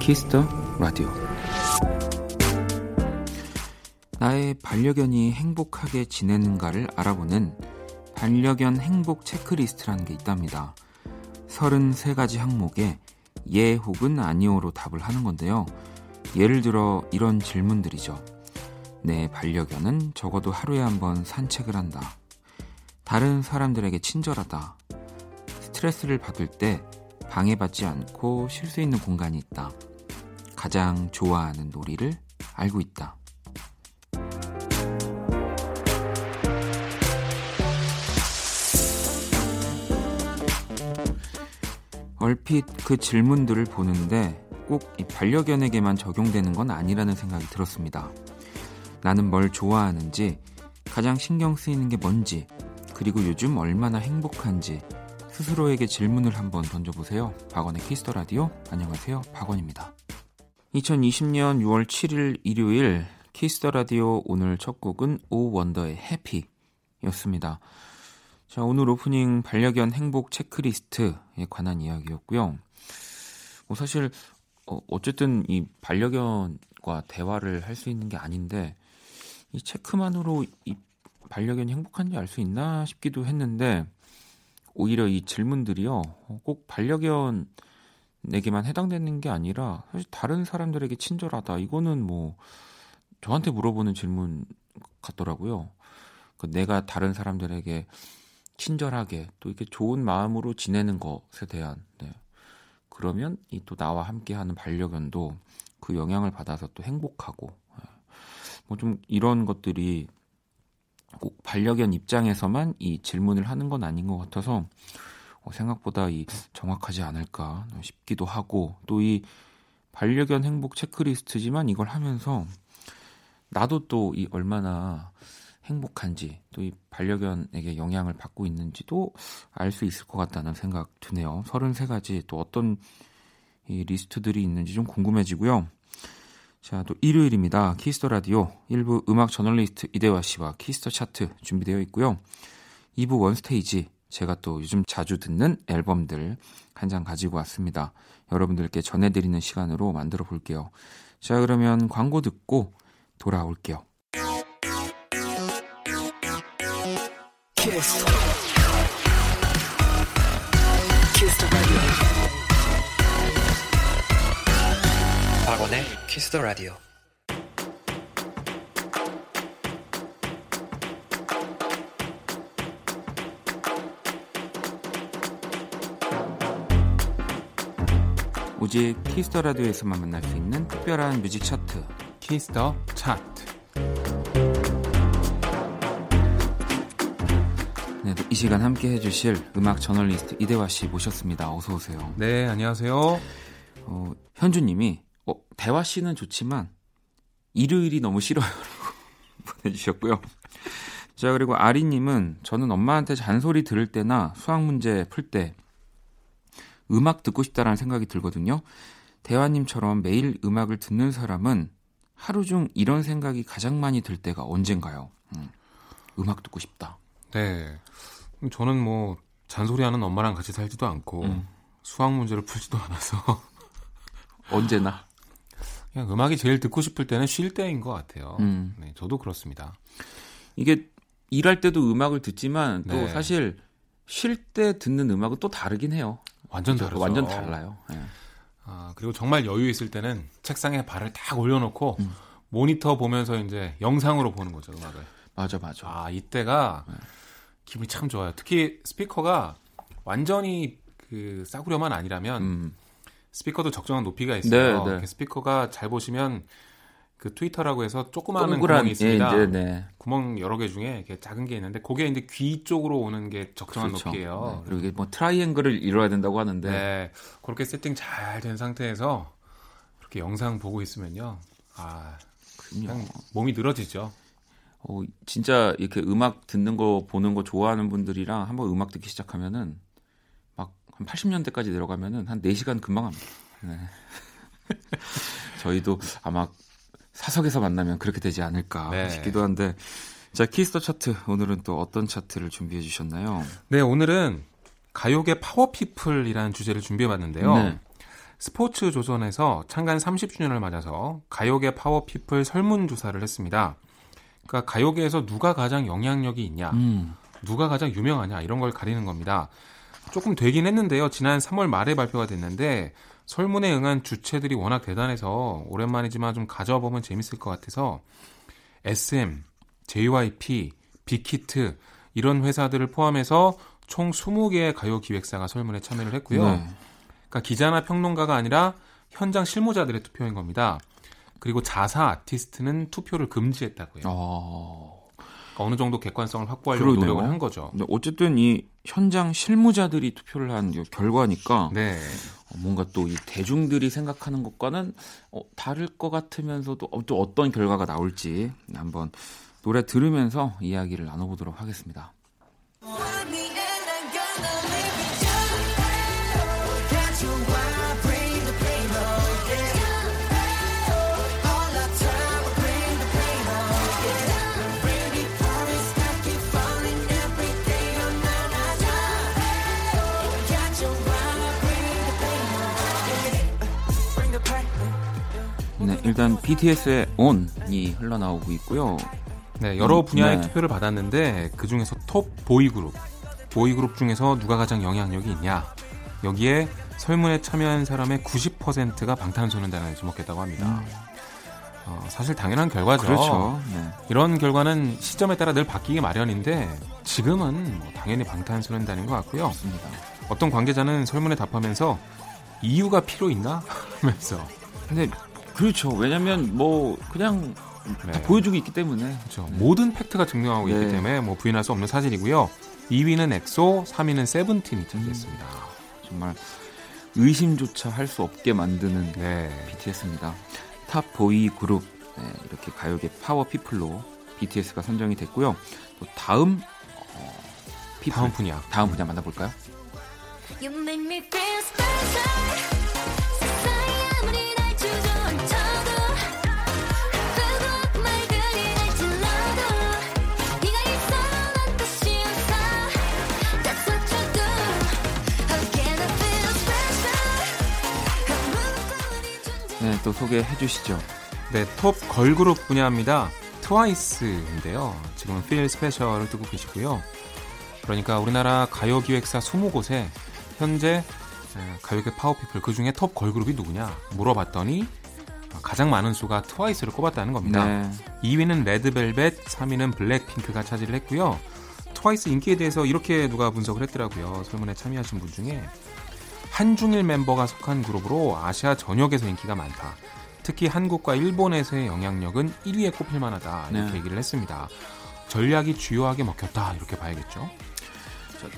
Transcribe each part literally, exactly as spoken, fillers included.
키스터 라디오. 나의 반려견이 행복하게 지내는가를 알아보는 반려견 행복 체크리스트라는 게 있답니다. 서른세 가지 항목에 예 혹은 아니오로 답을 하는 건데요. 예를 들어 이런 질문들이죠. 내 반려견은 적어도 하루에 한 번 산책을 한다. 다른 사람들에게 친절하다. 스트레스를 받을 때 방해받지 않고 쉴 수 있는 공간이 있다. 가장 좋아하는 놀이를 알고 있다. 얼핏 그 질문들을 보는데 꼭 이 반려견에게만 적용되는 건 아니라는 생각이 들었습니다. 나는 뭘 좋아하는지, 가장 신경 쓰이는 게 뭔지, 그리고 요즘 얼마나 행복한지 스스로에게 질문을 한번 던져보세요. 박원의 키스터 라디오. 안녕하세요, 박원입니다. 이천이십년 유월 칠일 일요일 키스터 라디오. 오늘 첫 곡은 오 원더의 해피 였습니다. 자, 오늘 오프닝 반려견 행복 체크리스트에 관한 이야기였고요. 뭐 사실 어, 어쨌든 이 반려견과 대화를 할 수 있는 게 아닌데 이 체크만으로 이 반려견이 행복한지 알 수 있나 싶기도 했는데, 오히려 이 질문들이요, 꼭 반려견에게만 해당되는 게 아니라 사실 다른 사람들에게 친절하다, 이거는 뭐 저한테 물어보는 질문 같더라고요. 그러니까 내가 다른 사람들에게 친절하게 또 이렇게 좋은 마음으로 지내는 것에 대한, 네. 그러면 이 또 나와 함께하는 반려견도 그 영향을 받아서 또 행복하고, 네. 뭐 좀 이런 것들이 꼭 반려견 입장에서만 이 질문을 하는 건 아닌 것 같아서 생각보다 이 정확하지 않을까 싶기도 하고, 또 이 반려견 행복 체크리스트지만 이걸 하면서 나도 또 이 얼마나 행복한지, 또 이 반려견에게 영향을 받고 있는지도 알 수 있을 것 같다는 생각 드네요. 서른세 가지 또 어떤 이 리스트들이 있는지 좀 궁금해지고요. 자, 또 일요일입니다. 키스터 라디오 일부 음악 저널리스트 이대화 씨와 키스터 차트 준비되어 있고요. 이부 원스테이지, 제가 또 요즘 자주 듣는 앨범들 한 장 가지고 왔습니다. 여러분들께 전해드리는 시간으로 만들어 볼게요. 자, 그러면 광고 듣고 돌아올게요. 키스 키스 더 라디오. 박원의 키스 더 라디오. 오직 키스 더 라디오에서만 만날 수 있는 특별한 뮤직 차트, 키스 더 차트. 네, 이 시간 함께 해주실 음악 저널리스트 이대화 씨 모셨습니다. 어서 오세요. 네, 안녕하세요. 어, 현주님이 어, 대화 씨는 좋지만 일요일이 너무 싫어요라고 보내주셨고요. 자, 그리고 아리님은 저는 엄마한테 잔소리 들을 때나 수학 문제 풀 때 음악 듣고 싶다라는 생각이 들거든요. 대화님처럼 매일 음악을 듣는 사람은 하루 중 이런 생각이 가장 많이 들 때가 언젠가요? 음, 음악 듣고 싶다. 네, 저는 뭐 잔소리하는 엄마랑 같이 살지도 않고 음. 수학 문제를 풀지도 않아서 언제나 그냥 음악이 제일 듣고 싶을 때는 쉴 때인 것 같아요. 음. 네, 저도 그렇습니다. 이게 일할 때도 음악을 듣지만 또 네. 사실 쉴 때 듣는 음악은 또 다르긴 해요. 완전 다르죠. 완전 달라요. 네. 아, 그리고 정말 여유 있을 때는 책상에 발을 딱 올려놓고 음. 모니터 보면서 이제 영상으로 보는 거죠, 음악을. 맞아, 맞아. 아, 이때가 네. 기분이 참 좋아요. 특히 스피커가 완전히 그 싸구려만 아니라면 음. 스피커도 적정한 높이가 있어요. 네, 네. 그 스피커가 잘 보시면 그 트위터라고 해서 조그마한 동그란, 구멍이 있습니다. 예, 네, 네. 구멍 여러 개 중에 이렇게 작은 게 있는데 그게 이제 귀 쪽으로 오는 게 적정한 그렇죠. 높이예요. 네. 그리고 이게 뭐 트라이앵글을 이뤄야 된다고 하는데 네. 그렇게 세팅 잘 된 상태에서 이렇게 영상 보고 있으면요. 아, 그냥 몸이 늘어지죠. 어, 진짜 이렇게 음악 듣는 거 보는 거 좋아하는 분들이랑 한번 음악 듣기 시작하면은 막 한 팔십 년대까지 내려가면은 한 네 시간 금방 합니다. 네. 저희도 아마 사석에서 만나면 그렇게 되지 않을까 네. 싶기도 한데, 자, 키스터 차트 오늘은 또 어떤 차트를 준비해 주셨나요? 네, 오늘은 가요계 파워피플이라는 주제를 준비해봤는데요. 네. 스포츠조선에서 창간 삼십 주년을 맞아서 가요계 파워피플 설문조사를 했습니다. 그러니까 가요계에서 누가 가장 영향력이 있냐, 음. 누가 가장 유명하냐 이런 걸 가리는 겁니다. 조금 되긴 했는데요. 지난 삼월 말에 발표가 됐는데 설문에 응한 주체들이 워낙 대단해서 오랜만이지만 좀 가져보면 재밌을 것 같아서 에스엠, 제이와이피, 빅히트 이런 회사들을 포함해서 총 스무 개의 가요 기획사가 설문에 참여를 했고요. 네. 그러니까 기자나 평론가가 아니라 현장 실무자들의 투표인 겁니다. 그리고 자사 아티스트는 투표를 금지했다고요. 어... 그러니까 어느 정도 객관성을 확보하려고 그러네요. 노력을 한 거죠. 어쨌든 이 현장 실무자들이 투표를 한 결과니까 네. 뭔가 또 이 대중들이 생각하는 것과는 어, 다를 것 같으면서도 어, 또 어떤 결과가 나올지 한번 노래 들으면서 이야기를 나눠보도록 하겠습니다. 일단 비티에스의 온이 흘러나오고 있고요. 네, 여러 분야의 네. 투표를 받았는데 그중에서 톱 보이그룹, 보이그룹 중에서 누가 가장 영향력이 있냐. 여기에 설문에 참여한 사람의 구십 퍼센트가 방탄소년단을 지목했다고 합니다. 음. 어, 사실 당연한 결과죠. 그렇죠. 네. 이런 결과는 시점에 따라 늘 바뀌기 마련인데 지금은 뭐 당연히 방탄소년단인 것 같고요. 맞습니다. 어떤 관계자는 설문에 답하면서 이유가 필요 있나? 하면서 근데 그렇죠. 왜냐하면 뭐 그냥 네. 다 보여주고 있기 때문에 그렇죠. 네. 모든 팩트가 증명하고 네. 있기 때문에 뭐 부인할 수 없는 사실이고요. 이 위는 엑소, 삼 위는 세븐틴이 차지했습니다. 음. 정말 의심조차 할 수 없게 만드는 네. 비티에스입니다. 탑 보이 그룹 네, 이렇게 가요계 파워 피플로 비티에스가 선정이 됐고요. 또 다음 어, 피플. 다음 분야 다음 분야 만나볼까요? You make me feel special. 네, 또 소개해 주시죠. 네, 톱 걸그룹 분야입니다. 트와이스인데요. 지금은 Feel Special을 뜨고 계시고요. 그러니까 우리나라 가요 기획사 스무 곳에 현재 가요계 파워피플 그중에 톱 걸그룹이 누구냐 물어봤더니 가장 많은 수가 트와이스를 꼽았다는 겁니다. 네. 이 위는 레드벨벳, 삼 위는 블랙핑크가 차지를 했고요. 트와이스 인기에 대해서 이렇게 누가 분석을 했더라고요. 설문에 참여하신 분 중에 한중일 멤버가 속한 그룹으로 아시아 전역에서 인기가 많다. 특히 한국과 일본에서의 영향력은 일 위에 꼽힐 만하다. 이렇게 네. 얘기를 했습니다. 전략이 주요하게 먹혔다. 이렇게 봐야겠죠.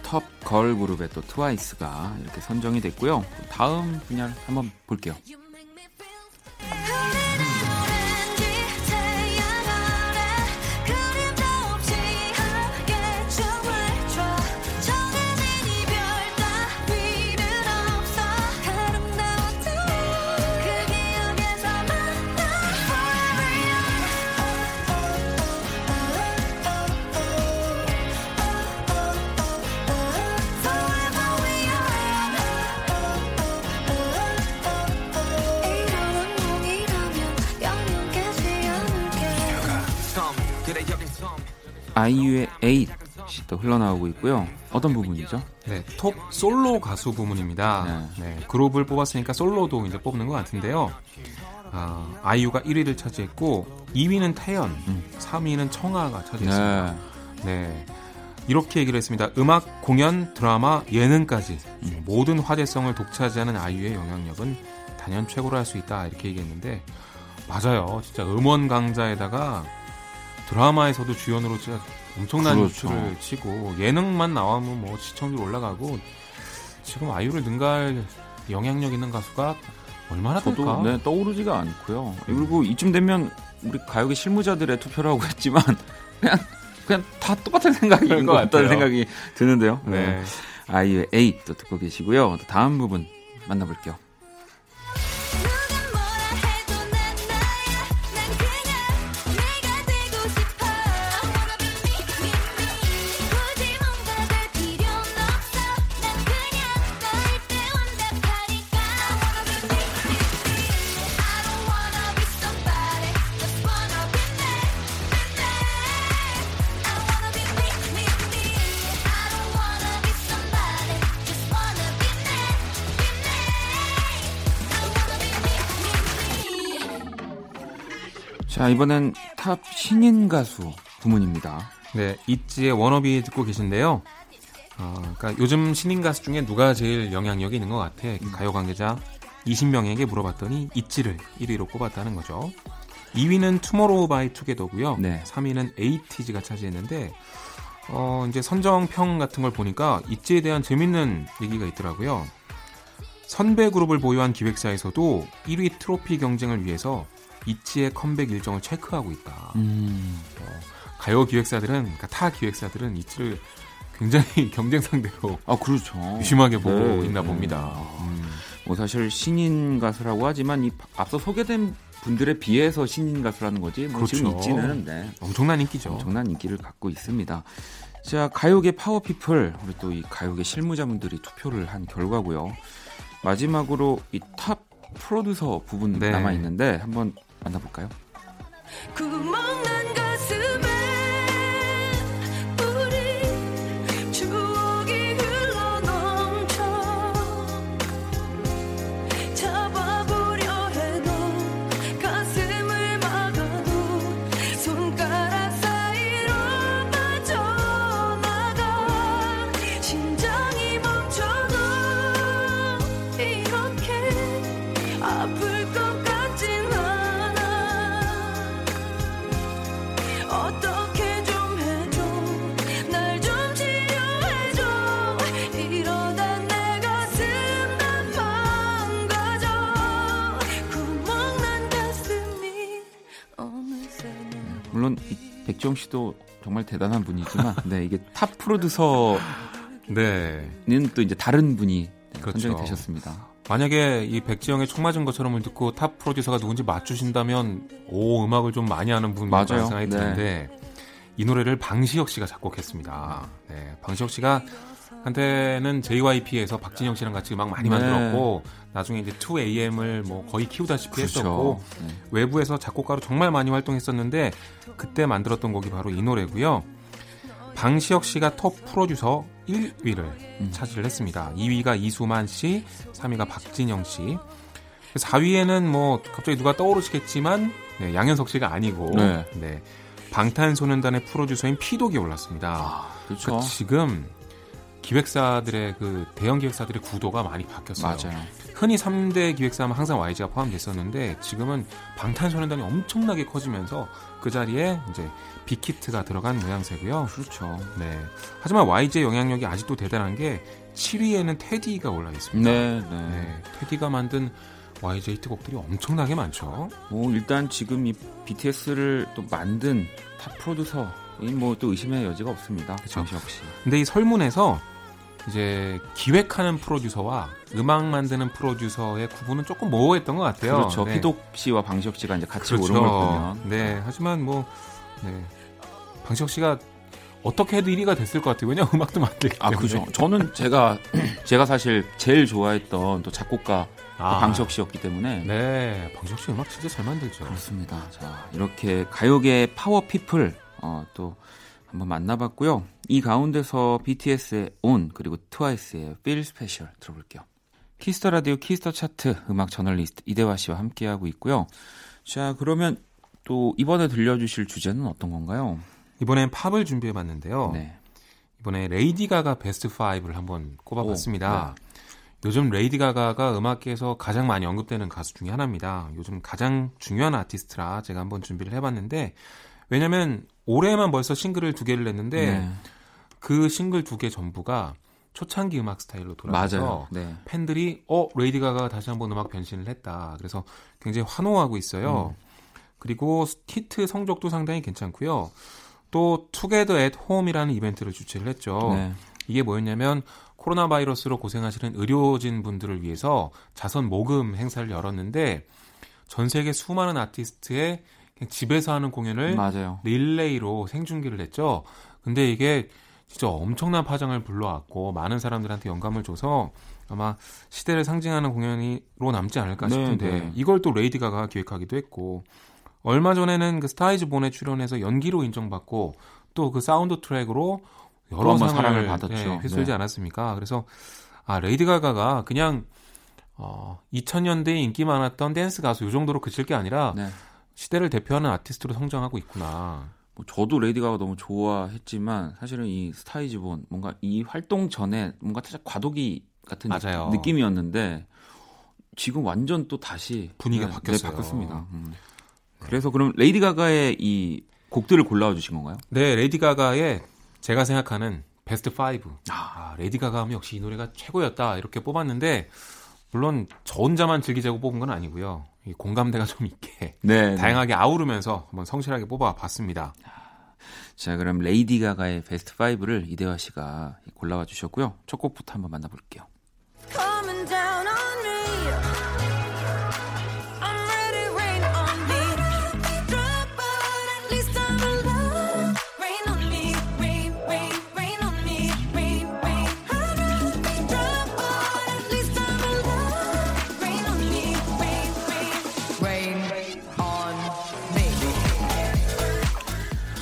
톱 걸 그룹의 또 트와이스가 이렇게 선정이 됐고요. 다음 분야를 한번 볼게요. 아이유의 에잇이 또 흘러나오고 있고요. 어떤 부분이죠? 네, 톱 솔로 가수 부문입니다. 네. 네, 그룹을 뽑았으니까 솔로도 이제 뽑는 것 같은데요. 아, 아이유가 일 위를 차지했고 이 위는 태연, 음. 삼 위는 청아가 차지했습니다. 네. 네, 이렇게 얘기를 했습니다. 음악, 공연, 드라마, 예능까지 음. 모든 화제성을 독차지하는 아이유의 영향력은 단연 최고로 할 수 있다 이렇게 얘기했는데 맞아요. 진짜 음원 강자에다가 드라마에서도 주연으로 진짜 엄청난 그렇죠. 유출을 치고 예능만 나오면 뭐 시청률 올라가고 지금 아이유를 능가할 영향력 있는 가수가 얼마나 될까? 저도 네, 떠오르지가 않고요. 그리고 이쯤 되면 우리 가요계 실무자들의 투표라고 했지만 그냥 그냥 다 똑같은 생각인 것 같다는 생각이 드는데요. 네. 네. 아이유의 에잇도 듣고 계시고요. 다음 부분 만나볼게요. 자, 이번엔 탑 신인 가수 부문입니다. 네, 있지의 워너비 듣고 계신데요. 어, 그러니까 요즘 신인 가수 중에 누가 제일 영향력이 있는 것 같아. 가요 관계자 이십 명에게 물어봤더니 있지를 일 위로 꼽았다는 거죠. 이 위는 투모로우 바이 투게더고요. 네. 삼 위는 에이티즈가 차지했는데 어, 이제 선정평 같은 걸 보니까 있지에 대한 재밌는 얘기가 있더라고요. 선배 그룹을 보유한 기획사에서도 일 위 트로피 경쟁을 위해서 있지의 컴백 일정을 체크하고 있다. 음. 어, 가요 기획사들은, 그러니까 타 기획사들은 있지를 굉장히 경쟁 상대로 아, 그렇죠. 유심하게 보고 네, 있나 네. 봅니다. 음. 뭐 사실 신인 가수라고 하지만 이 앞서 소개된 분들에 비해서 신인 가수라는 거지. 뭐 그렇죠. 지금 있지는 네. 엄청난 인기죠. 엄청난 인기를 갖고 있습니다. 자, 가요계 파워피플, 우리 또 이 가요계 실무자분들이 투표를 한 결과고요. 마지막으로 이 탑 프로듀서 부분 네. 남아 있는데 한번 만나볼까요? 구멍난 가슴에 우리 추억이 흘러넘쳐 잡아보려 해도 가슴을 막아도 손가락 사이로 빠져나가 심장이 멈춰도 이렇게 아플 것 같진 않아. 어떻게 좀 해줘, 날 좀 치료해줘. 이러다 내 가슴 다 망가져. 구멍난 가슴이 어느새. 물론 백지영 씨도 정말 대단한 분이지만, 네 이게 탑 프로듀서는 네. 또 이제 다른 분이 그렇죠. 선정이 되셨습니다. 만약에 이 백지영의 총 맞은 것처럼을 듣고 탑 프로듀서가 누군지 맞추신다면 오 음악을 좀 많이 아는 분이라고 생각이 드는데 네. 이 노래를 방시혁 씨가 작곡했습니다. 네, 방시혁 씨가 한때는 제이와이피에서 박진영 씨랑 같이 음악 많이 네. 만들었고 나중에 이제 투 에이엠을 뭐 거의 키우다시피 그렇죠. 했었고 네. 외부에서 작곡가로 정말 많이 활동했었는데 그때 만들었던 곡이 바로 이 노래고요. 방시혁 씨가 톱 프로듀서 일 위를 음. 차지를 했습니다. 이 위가 이수만 씨, 삼 위가 박진영 씨. 사 위에는 뭐 갑자기 누가 떠오르시겠지만 네, 양현석 씨가 아니고 네. 네, 방탄소년단의 프로듀서인 피독이 올랐습니다. 아, 그렇죠. 그러니까 지금 기획사들의 그 대형 기획사들의 구도가 많이 바뀌었어요. 맞아요. 흔히 삼 대 기획사하면 항상 와이지가 포함됐었는데 지금은 방탄소년단이 엄청나게 커지면서 그 자리에 이제 빅히트가 들어간 모양새고요. 그렇죠. 네. 하지만 와이지의 영향력이 아직도 대단한 게 칠 위에는 테디가 올라 있습니다. 네, 네. 네. 테디가 만든 와이지 히트곡들이 엄청나게 많죠. 뭐 일단 지금 이 비티에스를 또 만든 탑 프로듀서 뭐 또 의심의 여지가 없습니다. 그렇죠. 역시. 근데 이 설문에서 이제 기획하는 프로듀서와 음악 만드는 프로듀서의 구분은 조금 모호했던 것 같아요. 그렇죠. 네. 피독 씨와 방시혁 씨가 이제 같이 그렇죠. 오른 걸 보면. 네. 하지만 뭐 네. 방시혁 씨가 어떻게 해도 일 위가 됐을 것 같아요. 왜냐하면 음악도 만들기 때문에. 아, 그죠. 저는 제가 제가 사실 제일 좋아했던 또 작곡가 아. 방시혁 씨였기 때문에. 네. 방시혁 씨 음악 진짜 잘 만들죠. 그렇습니다. 자, 이렇게 가요계의 파워피플 어, 또 한번 만나봤고요. 이 가운데서 비티에스의 On 그리고 트와이스의 Feel Special 들어볼게요. 키스터 라디오 키스터 차트 음악 저널리스트 이대화 씨와 함께하고 있고요. 자, 그러면 또 이번에 들려주실 주제는 어떤 건가요? 이번엔 팝을 준비해봤는데요. 네. 이번에 레이디 가가 베스트 오를 한번 꼽아봤습니다. 오, 네. 요즘 레이디 가가가 음악계에서 가장 많이 언급되는 가수 중에 하나입니다. 요즘 가장 중요한 아티스트라 제가 한번 준비를 해봤는데 왜냐면 올해만 벌써 싱글을 두 개를 냈는데 네. 그 싱글 두 개 전부가 초창기 음악 스타일로 돌아가서 네. 팬들이 어 레이디 가가가 다시 한번 음악 변신을 했다. 그래서 굉장히 환호하고 있어요. 음. 그리고 히트 성적도 상당히 괜찮고요. 또 투게더 앳 홈이라는 이벤트를 주최를 했죠. 네. 이게 뭐였냐면 코로나 바이러스로 고생하시는 의료진 분들을 위해서 자선 모금 행사를 열었는데 전 세계 수많은 아티스트의 집에서 하는 공연을 맞아요. 릴레이로 생중계를 했죠. 근데 이게 진짜 엄청난 파장을 불러왔고 많은 사람들한테 영감을 줘서 아마 시대를 상징하는 공연으로 남지 않을까 싶은데 네, 네. 이걸 또 레이디 가가가 기획하기도 했고 얼마 전에는 그 스타이즈 본에 출연해서 연기로 인정받고 또 그 사운드 트랙으로 여러 상을 사랑을 받았죠. 네, 휘둘지 네. 않았습니까? 그래서 아 레이디 가가가 그냥 어, 이천 년대에 인기 많았던 댄스 가수 이 정도로 그칠 게 아니라 네. 시대를 대표하는 아티스트로 성장하고 있구나. 뭐 저도 레이디 가가 너무 좋아했지만 사실은 이 스타이즈본 뭔가 이 활동 전에 뭔가 살짝 과도기 같은 맞아요. 느낌이었는데 지금 완전 또 다시 분위기가 네, 바뀌었어요. 네, 바뀌었습니다. 음. 그래서 그럼 레이디 가가의 이 곡들을 골라와 주신 건가요? 네, 레이디 가가의 제가 생각하는 베스트 오. 아, 레이디 가가 하면 역시 이 노래가 최고였다 이렇게 뽑았는데 물론 저 혼자만 즐기자고 뽑은 건 아니고요. 이 공감대가 좀 있게 네, 다양하게 아우르면서 한번 성실하게 뽑아봤습니다. 자, 그럼 레이디 가가의 베스트 오를 이대화 씨가 골라와 주셨고요. 첫 곡부터 한번 만나볼게요.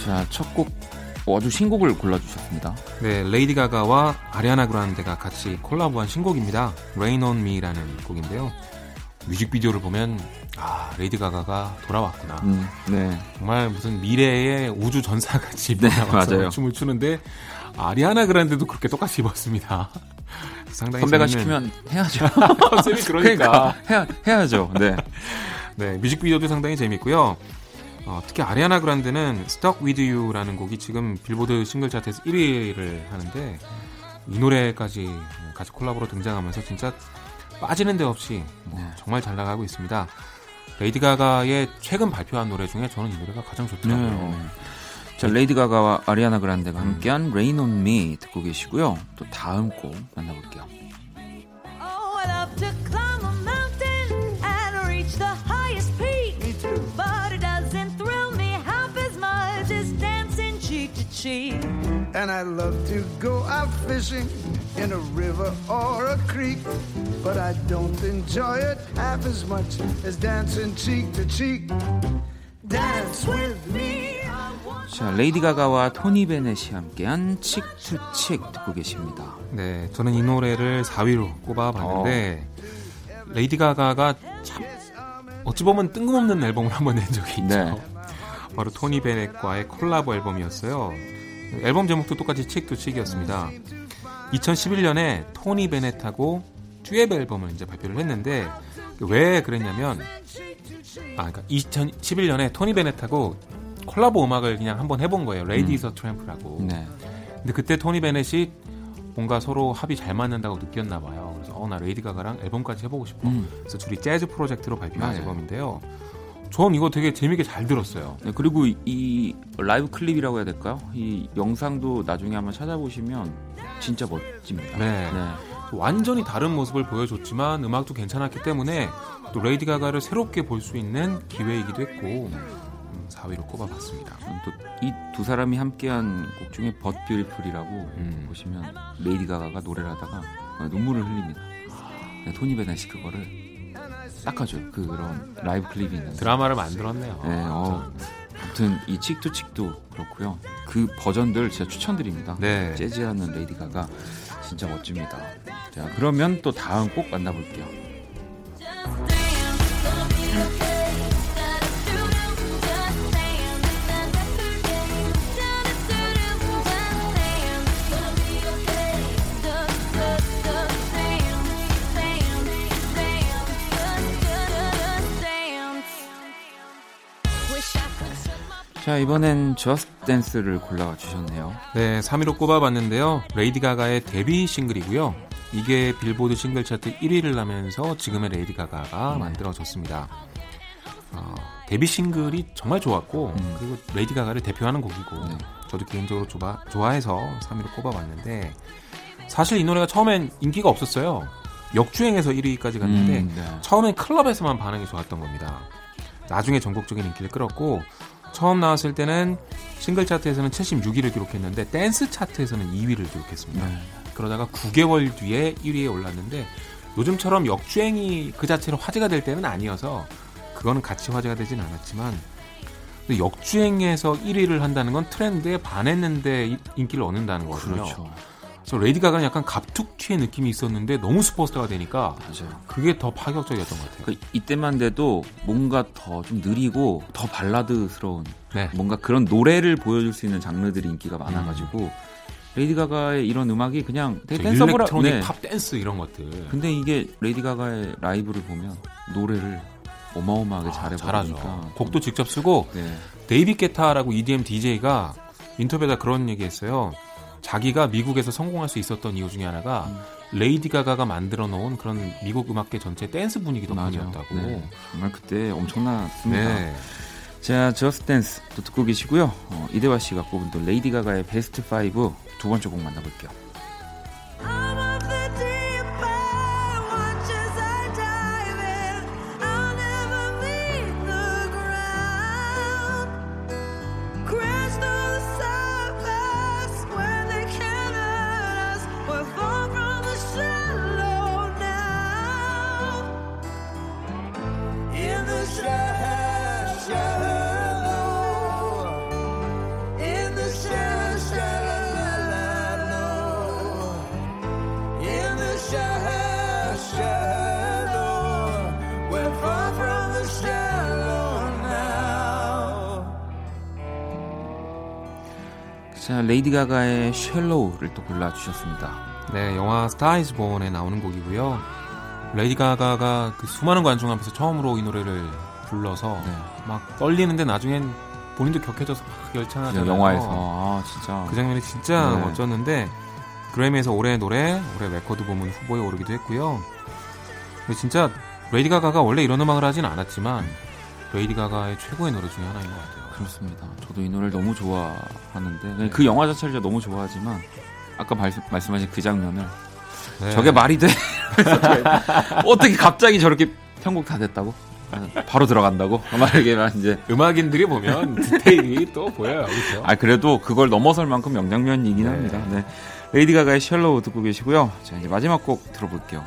자, 첫 곡 아주 신곡을 골라주셨습니다. 네, 레이디 가가와 아리아나 그란데가 같이 콜라보한 신곡입니다. Rain on Me라는 곡인데요. 뮤직비디오를 보면 아, 레이디 가가가 돌아왔구나. 음, 네. 정말 무슨 미래의 우주 전사같이 입고 나와서 네, 춤을 추는데 아리아나 그란데도 그렇게 똑같이 입었습니다. 상당히 선배가 재밌는... 시키면 해야죠. 컨셉이 그러니까, 그러니까 해야, 해야죠. 네. 네, 뮤직비디오도 상당히 재밌고요. 어, 특히 아리아나 그란데는 Stuck With You라는 곡이 지금 빌보드 싱글 차트에서 일 위를 하는데 이 노래까지 같이 콜라보로 등장하면서 진짜 빠지는 데 없이 뭐 네. 정말 잘 나가고 있습니다. 레이디 가가의 최근 발표한 노래 중에 저는 이 노래가 가장 좋더라고요. 네, 네. 자, 레이디 가가와 아리아나 그란데가 음. 함께한 Rain On Me 듣고 계시고요. 또 다음 곡 만나볼게요. Oh, I love to climb a mountain and reach the highest peak. Me too. But it doesn't And I love to go out fishing in a river or a creek, but I don't enjoy it half as much as dancing cheek to cheek. Dance with me. 자, 레이디 가가와 토니 베넷이 함께한 칙 투 칙 듣고 계십니다. 네, 저는 이 노래를 사 위로 꼽아봤는데 어. 레이디 가가가 참 어찌 보면 뜬금없는 앨범을 한번 낸 적이 있죠. 네. 바로 토니 베넷과의 콜라보 앨범이었어요. 앨범 제목도 똑같이 칙투 칙이었습니다. 이천십일 년에 토니 베넷하고 듀엣 앨범을 이제 발표를 했는데 왜 그랬냐면 아, 그러니까 이천십일 년에 토니 베넷하고 콜라보 음악을 그냥 한번 해본 거예요. 레이디즈 음. 트램프라고. 네. 근데 그때 토니 베넷이 뭔가 서로 합이 잘 맞는다고 느꼈나 봐요. 그래서 어, 나 레이디 가가랑 앨범까지 해보고 싶어. 음. 그래서 둘이 재즈 프로젝트로 발표한 네. 앨범인데요. 전 이거 되게 재미있게 잘 들었어요. 네, 그리고 이, 이 라이브 클립이라고 해야 될까요? 이 영상도 나중에 한번 찾아보시면 진짜 멋집니다. 네. 네. 완전히 다른 모습을 보여줬지만 음악도 괜찮았기 때문에 또 레이디 가가를 새롭게 볼 수 있는 기회이기도 했고 음, 사 위로 꼽아봤습니다. 또 이 두 사람이 함께한 곡 중에 But Beautiful이라고 음. 보시면 레이디 가가가 노래를 하다가 눈물을 흘립니다. 네, 토니 베넷이 그거를 닦아줘요. 그런 라이브 클립이 있는 드라마를 만들었네요. 네, 어, 아무튼 이 칙투 칙도 그렇고요. 그 버전들 진짜 추천드립니다. 네. 재즈하는 레이디 가가 진짜 멋집니다. 자, 그러면 또 다음 곡 만나볼게요. 자, 이번엔 저스트 댄스를 골라와 주셨네요. 네, 삼 위로 꼽아봤는데요. 레이디 가가의 데뷔 싱글이고요. 이게 빌보드 싱글 차트 일 위를 하면서 지금의 레이디 가가가 네. 만들어졌습니다. 어, 데뷔 싱글이 정말 좋았고 음. 그리고 레이디 가가를 대표하는 곡이고 네. 저도 개인적으로 좋아, 좋아해서 삼 위로 꼽아봤는데 사실 이 노래가 처음엔 인기가 없었어요. 역주행해서 일 위까지 갔는데 음, 네. 처음엔 클럽에서만 반응이 좋았던 겁니다. 나중에 전국적인 인기를 끌었고 처음 나왔을 때는 싱글 차트에서는 칠십육 위를 기록했는데 댄스 차트에서는 이 위를 기록했습니다. 네. 그러다가 구 개월 뒤에 일 위에 올랐는데 요즘처럼 역주행이 그 자체로 화제가 될 때는 아니어서 그거는 같이 화제가 되진 않았지만 역주행에서 일 위를 한다는 건 트렌드에 반했는데 인기를 얻는다는 거거든요. 그렇죠. 그래서 레이디 가가는 약간 갑툭튀의 느낌이 있었는데 너무 슈퍼스타가 되니까 맞아요. 그게 더 파격적이었던 것 같아요. 그러니까 이때만 돼도 뭔가 더 좀 느리고 더 발라드스러운 네. 뭔가 그런 노래를 보여줄 수 있는 장르들이 인기가 많아가지고 음. 레이디 가가의 이런 음악이 그냥 되게 댄서블 일렉트로닉 네. 팝 댄스 이런 것들. 근데 이게 레이디 가가의 라이브를 보면 노래를 어마어마하게 아, 잘해버리니까 곡도 직접 쓰고 네. 데이빗 게타라고 이디엠 디제이가 인터뷰에다 그런 얘기했어요. 자기가 미국에서 성공할 수 있었던 이유 중에 하나가 음. 레이디 가가가 만들어 놓은 그런 미국 음악계 전체 댄스 분위기 덕분이었다고. 네. 정말 그때 엄청났습니다. 네. 자, 저스트 댄스 또 듣고 계시고요. 어, 이대화 씨가 꼽은 또 레이디 가가의 베스트 오 두 번째 곡 만나볼게요. 자, 레이디 가가의 쉘로우를 또 골라주셨습니다. 네, 영화 스타 이즈 본에 나오는 곡이고요. 레이디 가가가 그 수많은 관중 앞에서 처음으로 이 노래를 불러서 네. 막 떨리는데 나중엔 본인도 격해져서 막 열창하잖아요. 영화에서. 아, 진짜. 그 장면이 진짜 네. 멋졌는데 그래미에서 올해의 노래, 올해 레코드 부문 후보에 오르기도 했고요. 근데 진짜 레이디 가가가 원래 이런 음악을 하진 않았지만 레이디 가가의 최고의 노래 중에 하나인 것 같아요. 그렇습니다. 저도 이 노래를 너무 좋아하는데 네. 그 영화 자체를 제가 너무 좋아하지만 아까 말씀, 말씀하신 그 장면을 네. 저게 말이 돼? 어떻게 갑자기 저렇게 편곡 다 됐다고? 바로 들어간다고? 말하기만 이제 음악인들이 보면 디테일이 또 보여요. 그렇죠? 아, 그래도 그걸 넘어설 만큼 명장면이긴 네. 합니다. 네. 레이디 가가의 쉘로우 듣고 계시고요. 자, 이제 마지막 곡 들어볼게요.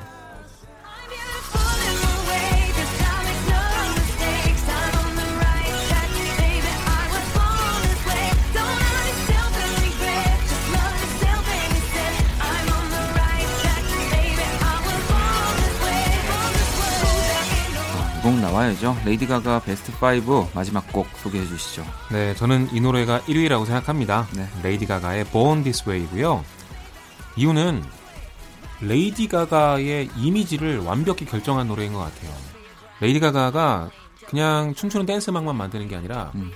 곡 나와야죠. 레이디 가가 베스트 오 마지막 곡 소개해 주시죠. 네, 저는 이 노래가 일 위라고 생각합니다. 네. 레이디 가가의 Born This Way이고요. 이유는 레이디 가가의 이미지를 완벽히 결정한 노래인 것 같아요. 레이디 가가가 그냥 춤추는 댄스 음악만 만드는 게 아니라 음.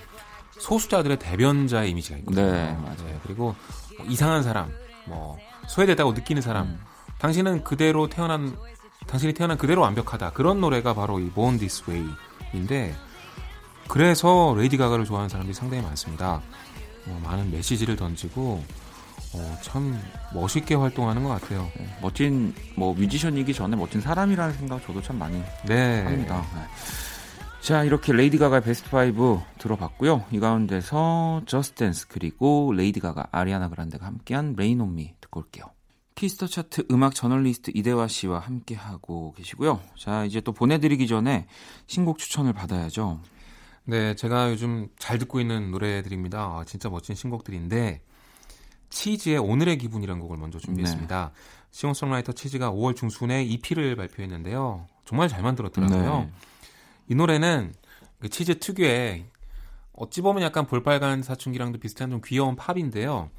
소수자들의 대변자의 이미지가 있거든요. 네, 맞아요. 그리고 뭐 이상한 사람, 뭐 소외됐다고 느끼는 사람, 음. 당신은 그대로 태어난 당신이 태어난 그대로 완벽하다. 그런 노래가 바로 이 Born This Way인데 그래서 레이디 가가를 좋아하는 사람들이 상당히 많습니다. 어, 많은 메시지를 던지고 어, 참 멋있게 활동하는 것 같아요. 네, 멋진 뭐 뮤지션이기 전에 멋진 사람이라는 생각 저도 참 많이 네. 합니다. 네. 자, 이렇게 레이디 가가의 베스트 오 들어봤고요. 이 가운데서 저스트 댄스 그리고 레이디 가가, 아리아나 그란데가 함께한 Rain On Me 듣고 올게요. 키스터 차트 음악 저널리스트 이대화 씨와 함께하고 계시고요. 자, 이제 또 보내드리기 전에 신곡 추천을 받아야죠. 네, 제가 요즘 잘 듣고 있는 노래들입니다. 아, 진짜 멋진 신곡들인데 치즈의 오늘의 기분이라는 곡을 먼저 준비했습니다. 네. 싱어송라이터 치즈가 오월 중순에 이피를 발표했는데요. 정말 잘 만들었더라고요. 네. 이 노래는 그 치즈 특유의 어찌 보면 약간 볼빨간 사춘기랑도 비슷한 좀 귀여운 팝인데요.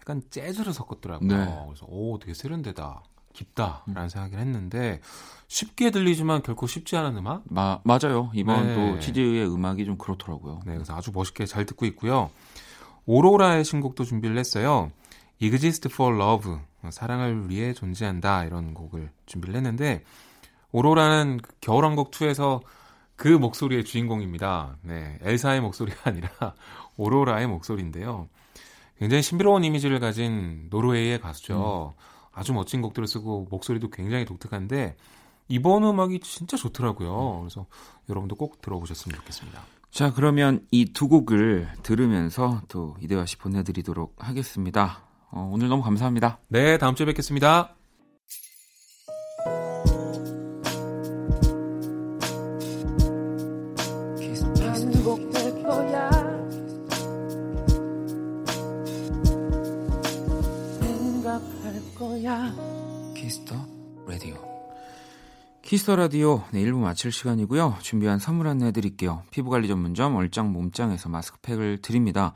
약간 재즈를 섞었더라고요. 네. 그래서 오, 되게 세련되다, 깊다라는 음. 생각을 했는데 쉽게 들리지만 결코 쉽지 않은 음악? 마, 맞아요. 이번 네. 또 치즈의 음악이 좀 그렇더라고요. 네, 그래서 아주 멋있게 잘 듣고 있고요. 오로라의 신곡도 준비를 했어요. Exist for Love, 사랑을 위해 존재한다, 이런 곡을 준비를 했는데 오로라는 겨울왕국이에서 그 목소리의 주인공입니다. 네, 엘사의 목소리가 아니라 오로라의 목소리인데요. 굉장히 신비로운 이미지를 가진 노르웨이의 가수죠. 음. 아주 멋진 곡들을 쓰고 목소리도 굉장히 독특한데 이번 음악이 진짜 좋더라고요. 그래서 여러분도 꼭 들어보셨으면 좋겠습니다. 자, 그러면 이 두 곡을 들으면서 또 이대화 씨 보내드리도록 하겠습니다. 어, 오늘 너무 감사합니다. 네, 다음 주에 뵙겠습니다. 라디오. 키스터 라디오 네, 일 부 마칠 시간이고요. 준비한 선물 안내해드릴게요. 피부관리 전문점 얼짱 몸짱에서 마스크팩을 드립니다.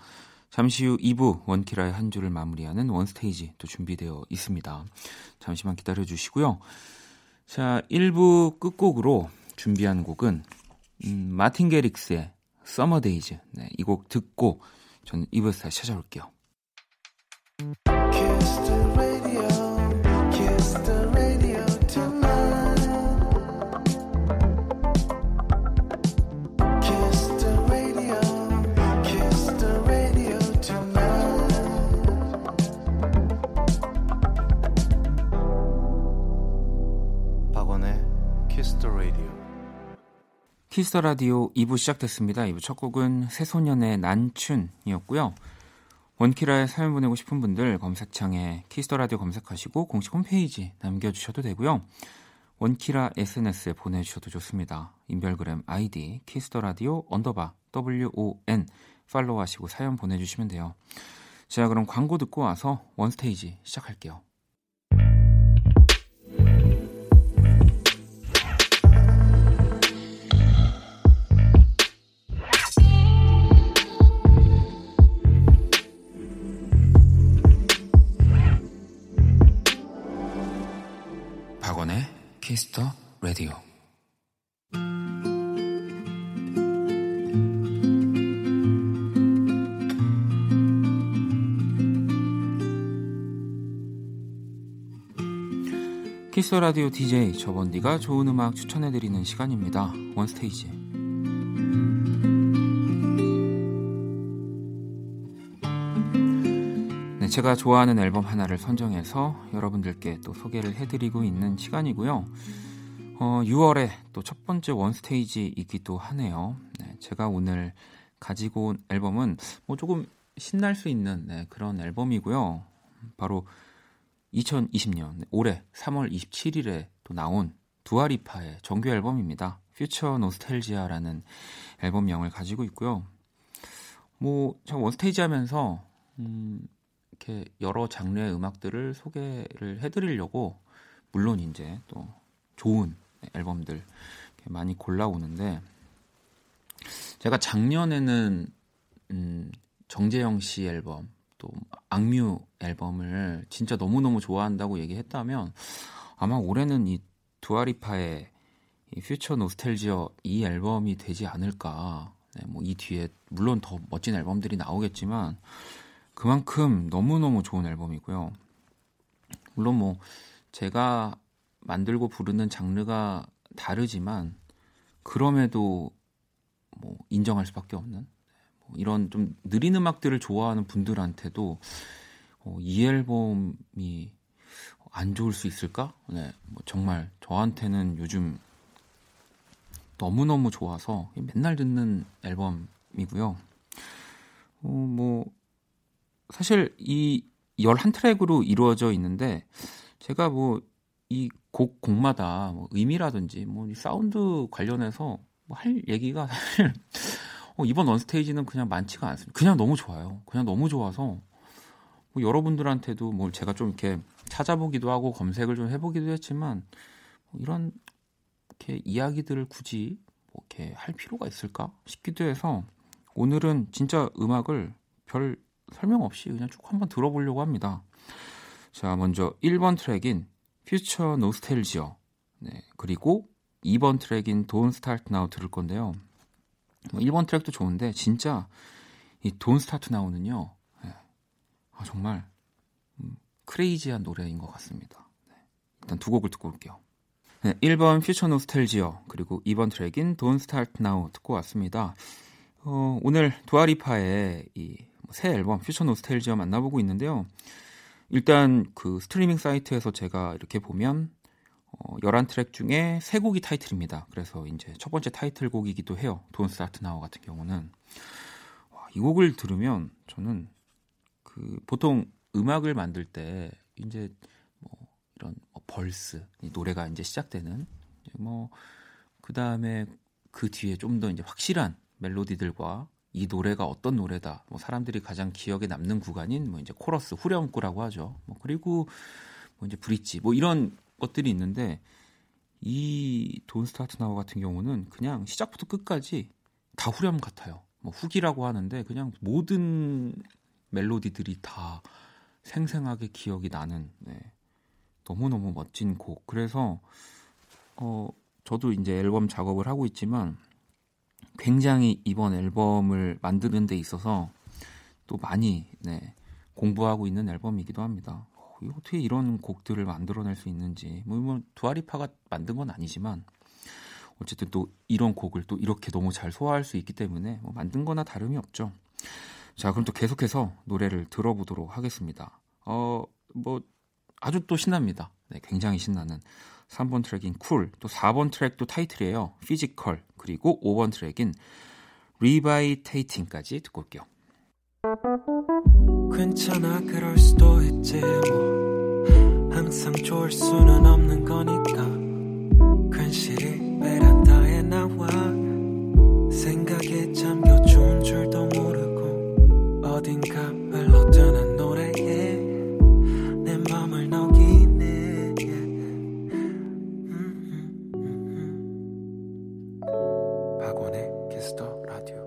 잠시 후 이 부 원키라의 한 주를 마무리하는 원스테이지 또 준비되어 있습니다. 잠시만 기다려주시고요. 자, 일 부 끝곡으로 준비한 곡은 음, 마틴 게릭스의 서머데이즈. 네, 이 곡 듣고 저는 이 부에서 다시 찾아올게요. Kiss the radio, kiss the radio tonight. Kiss the radio, kiss the radio tonight. 박원의 Kiss the radio. 키스터 라디오 이 부 시작됐습니다. 이 부 첫 곡은 새소년의 난춘이었고요. 원키라에 사연 보내고 싶은 분들 검색창에 키스터 라디오 검색하시고 공식 홈페이지 남겨주셔도 되고요. 원키라 에스엔에스에 보내주셔도 좋습니다. 인별그램 아이디 키스터 라디오 언더바 더블유 오 엔 팔로우하시고 사연 보내주시면 돼요. 자, 그럼 광고 듣고 와서 원스테이지 시작할게요. 키스터 라디오. 키스터 라디오 디제이 저번디가 좋은 음악 추천해드리는 시간입니다. 원스테이지. 제가 좋아하는 앨범 하나를 선정해서 여러분들께 또 소개를 해드리고 있는 시간이고요. 어, 유월에 또 첫 번째 원스테이지이기도 하네요. 네, 제가 오늘 가지고 온 앨범은 뭐 조금 신날 수 있는 네, 그런 앨범이고요. 바로 이천이십 년 올해 삼월 이십칠일에 또 나온 두아리파의 정규 앨범입니다. 퓨처 노스텔지아라는 앨범명을 가지고 있고요. 뭐 제가 원스테이지 하면서 음, 이렇게 여러 장르의 음악들을 소개를 해드리려고 물론 이제 또 좋은 앨범들 많이 골라오는데 제가 작년에는 음 정재형 씨 앨범 또 악뮤 앨범을 진짜 너무너무 좋아한다고 얘기했다면 아마 올해는 이 두아리파의 이 퓨처 노스텔지어 이 앨범이 되지 않을까. 네, 뭐 이 뒤에 물론 더 멋진 앨범들이 나오겠지만 그만큼 너무너무 좋은 앨범이고요. 물론 뭐 제가 만들고 부르는 장르가 다르지만 그럼에도 뭐 인정할 수밖에 없는 뭐 이런 좀 느린 음악들을 좋아하는 분들한테도 어, 이 앨범이 안 좋을 수 있을까? 네, 뭐 정말 저한테는 요즘 너무너무 좋아서 맨날 듣는 앨범이고요. 어, 뭐 사실 이 열한 트랙으로 이루어져 있는데 제가 뭐 이 곡 곡마다 뭐 의미라든지 뭐 이 사운드 관련해서 뭐 할 얘기가 사실 어 이번 원스테이지는 그냥 많지가 않습니다. 그냥 너무 좋아요. 그냥 너무 좋아서 뭐 여러분들한테도 뭐 제가 좀 이렇게 찾아보기도 하고 검색을 좀 해보기도 했지만 뭐 이런 이렇게 이야기들을 굳이 뭐 이렇게 할 필요가 있을까 싶기도 해서 오늘은 진짜 음악을 별 설명 없이 그냥 쭉 한번 들어보려고 합니다. 자, 먼저 일 번 트랙인 퓨처 노스텔지어 네, 그리고 이 번 트랙인 Don't Start Now 들을 건데요. 일 번 트랙도 좋은데 진짜 이 Don't Start Now는요 네, 아, 정말 음, 크레이지한 노래인 것 같습니다. 네, 일단 두 곡을 듣고 올게요. 네, 일 번 퓨처 노스텔지어 그리고 이 번 트랙인 Don't Start Now 듣고 왔습니다. 어, 오늘 두아리파의 이 새 앨범 퓨처 노스텔지아 만나보고 있는데요. 일단 그 스트리밍 사이트에서 제가 이렇게 보면 어, 열한 트랙 중에 세 곡이 타이틀입니다. 그래서 이제 첫 번째 타이틀곡이기도 해요. Don't Start Now 같은 경우는 와, 이 곡을 들으면 저는 그 보통 음악을 만들 때 이제 뭐 이런 뭐 벌스 이 노래가 이제 시작되는 뭐 그 다음에 그 뒤에 좀 더 이제 확실한 멜로디들과 이 노래가 어떤 노래다. 뭐 사람들이 가장 기억에 남는 구간인 뭐 이제 코러스 후렴구라고 하죠. 뭐 그리고 뭐 이제 브릿지 뭐 이런 것들이 있는데 이 Don't Start Now 같은 경우는 그냥 시작부터 끝까지 다 후렴 같아요. 뭐 후기라고 하는데 그냥 모든 멜로디들이 다 생생하게 기억이 나는 네. 너무너무 멋진 곡. 그래서 어, 저도 이제 앨범 작업을 하고 있지만 굉장히 이번 앨범을 만드는 데 있어서 또 많이 네, 공부하고 있는 앨범이기도 합니다. 어, 어떻게 이런 곡들을 만들어낼 수 있는지 뭐, 뭐 두아리파가 만든 건 아니지만 어쨌든 또 이런 곡을 또 이렇게 너무 잘 소화할 수 있기 때문에 뭐 만든 거나 다름이 없죠. 자, 그럼 또 계속해서 노래를 들어보도록 하겠습니다. 어, 뭐 아주 또 신납니다. 네, 굉장히 신나는 삼 번 트랙인 쿨, 또 사 번 트랙도 타이틀이에요. 피지컬, 그리고 오 번 트랙인 리바이테이팅까지 듣고 올게요. 괜찮아, 그럴 수도 있지 뭐. 항상 좋을 수는 없는 거니까. 괜시리 베란다에 나와 생각에 잠겨 좋은 줄도 모르고 어딘가 흘러드는 노래에 내 맘을 녹이네. 음, 음, 음. 박원의 키스터 라디오.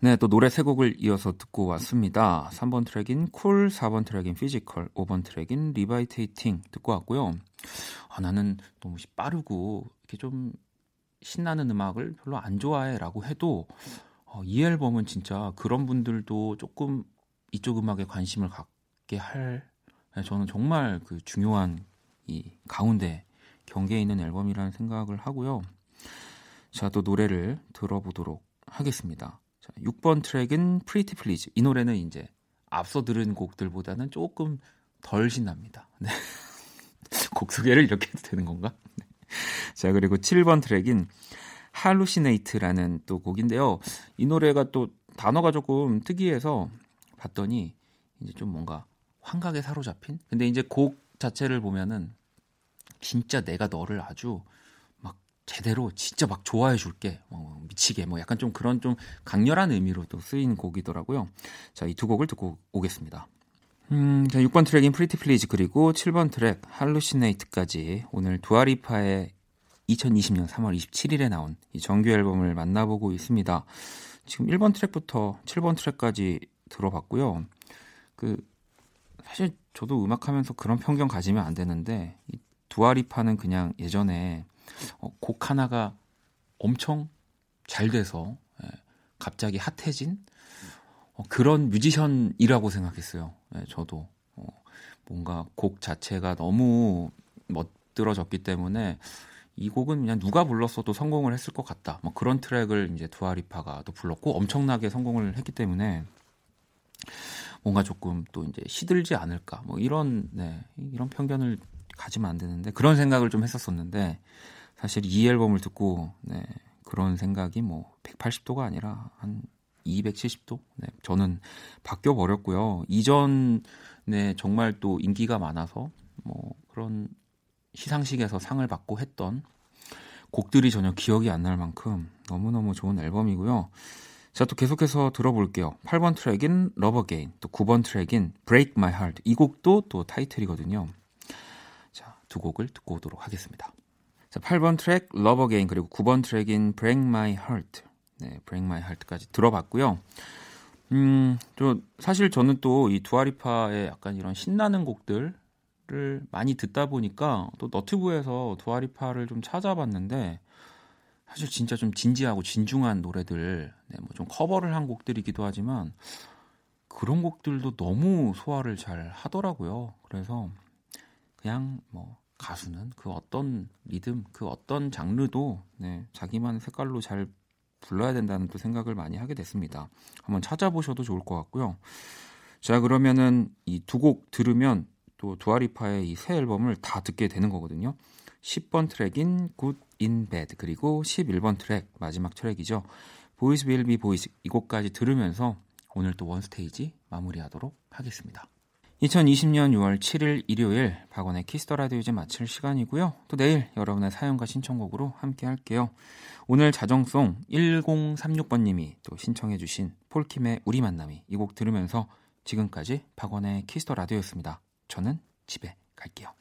네, 또 노래 세 곡을 이어서 듣고 왔습니다. 삼 번 트랙인 쿨, 사 번 트랙인 피지컬, 오 번 트랙인 리바이테이팅 듣고 왔고요. 아, 나는 너무 빠르고 이렇게 좀 신나는 음악을 별로 안 좋아해라고 해도 어, 이 앨범은 진짜 그런 분들도 조금 이쪽 음악에 관심을 갖게 할 저는 정말 그 중요한 이 가운데 경계에 있는 앨범이라는 생각을 하고요. 자, 또 노래를 들어보도록 하겠습니다. 자, 육 번 트랙은 Pretty Please. 이 노래는 이제 앞서 들은 곡들보다는 조금 덜 신납니다. 네. 곡 소개를 이렇게 해도 되는 건가? 네. 자, 그리고 칠 번 트랙인 Hallucinate라는 또 곡인데요. 이 노래가 또 단어가 조금 특이해서 봤더니 이제 좀 뭔가 환각에 사로잡힌? 근데 이제 곡 자체를 보면은 진짜 내가 너를 아주 막 제대로 진짜 막 좋아해 줄게. 어, 미치게. 뭐 약간 좀 그런 좀 강렬한 의미로 또 쓰인 곡이더라고요. 자, 이 두 곡을 듣고 오겠습니다. 음, 자, 육 번 트랙인 Pretty Please 그리고 칠 번 트랙 Hallucinate까지 오늘 두아리파의 이천이십 년 삼월 이십칠일에 나온 이 정규 앨범을 만나보고 있습니다. 지금 일 번 트랙부터 칠 번 트랙까지 들어봤고요. 그 사실 저도 음악하면서 그런 편견 가지면 안 되는데 이 두아리파는 그냥 예전에 어, 곡 하나가 엄청 잘 돼서 예, 갑자기 핫해진 어, 그런 뮤지션이라고 생각했어요. 예, 저도 어, 뭔가 곡 자체가 너무 멋들어졌기 때문에 이 곡은 그냥 누가 불렀어도 성공을 했을 것 같다. 뭐 그런 트랙을 이제 두아리파가 또 불렀고 엄청나게 성공을 했기 때문에 뭔가 조금 또 이제 시들지 않을까. 뭐 이런 네, 이런 편견을 가지면 안 되는데 그런 생각을 좀 했었었는데 사실 이 앨범을 듣고 네, 그런 생각이 뭐 백팔십 도가 아니라 한 이백칠십 도 네, 저는 바뀌어 버렸고요. 이전에 정말 또 인기가 많아서 뭐 그런 시상식에서 상을 받고 했던 곡들이 전혀 기억이 안 날 만큼 너무너무 좋은 앨범이고요. 자, 또 계속해서 들어볼게요. 팔 번 트랙인 Love Again, 또 구 번 트랙인 Break My Heart. 이 곡도 또 타이틀이거든요. 자, 두 곡을 듣고 오도록 하겠습니다. 자, 팔 번 트랙 Love Again 그리고 구 번 트랙인 Break My Heart. 네, Break My Heart까지 들어봤고요. 음, 저 사실 저는 또 이 두아리파의 약간 이런 신나는 곡들 를 많이 듣다 보니까 또 너튜브에서 두아리파를 좀 찾아봤는데 사실 진짜 좀 진지하고 진중한 노래들 네, 뭐 좀 커버를 한 곡들이기도 하지만 그런 곡들도 너무 소화를 잘 하더라고요. 그래서 그냥 뭐 가수는 그 어떤 리듬, 그 어떤 장르도 네, 자기만의 색깔로 잘 불러야 된다는 또 생각을 많이 하게 됐습니다. 한번 찾아보셔도 좋을 것 같고요. 자, 그러면은 이 두 곡 들으면 또 두아리파의 이 새 앨범을 다 듣게 되는 거거든요. 십 번 트랙인 Good in Bed 그리고 십일 번 트랙 마지막 트랙이죠. Boys Will Be Boys 이 곡까지 들으면서 오늘 또 원스테이지 마무리하도록 하겠습니다. 이천이십 년 유월 칠일 일요일 박원의 키스더 라디오 이제 마칠 시간이고요. 또 내일 여러분의 사연과 신청곡으로 함께 할게요. 오늘 자정송 천삼십육 번님이 또 신청해 주신 폴킴의 우리 만남이 이 곡 들으면서 지금까지 박원의 키스터 라디오였습니다. 저는 집에 갈게요.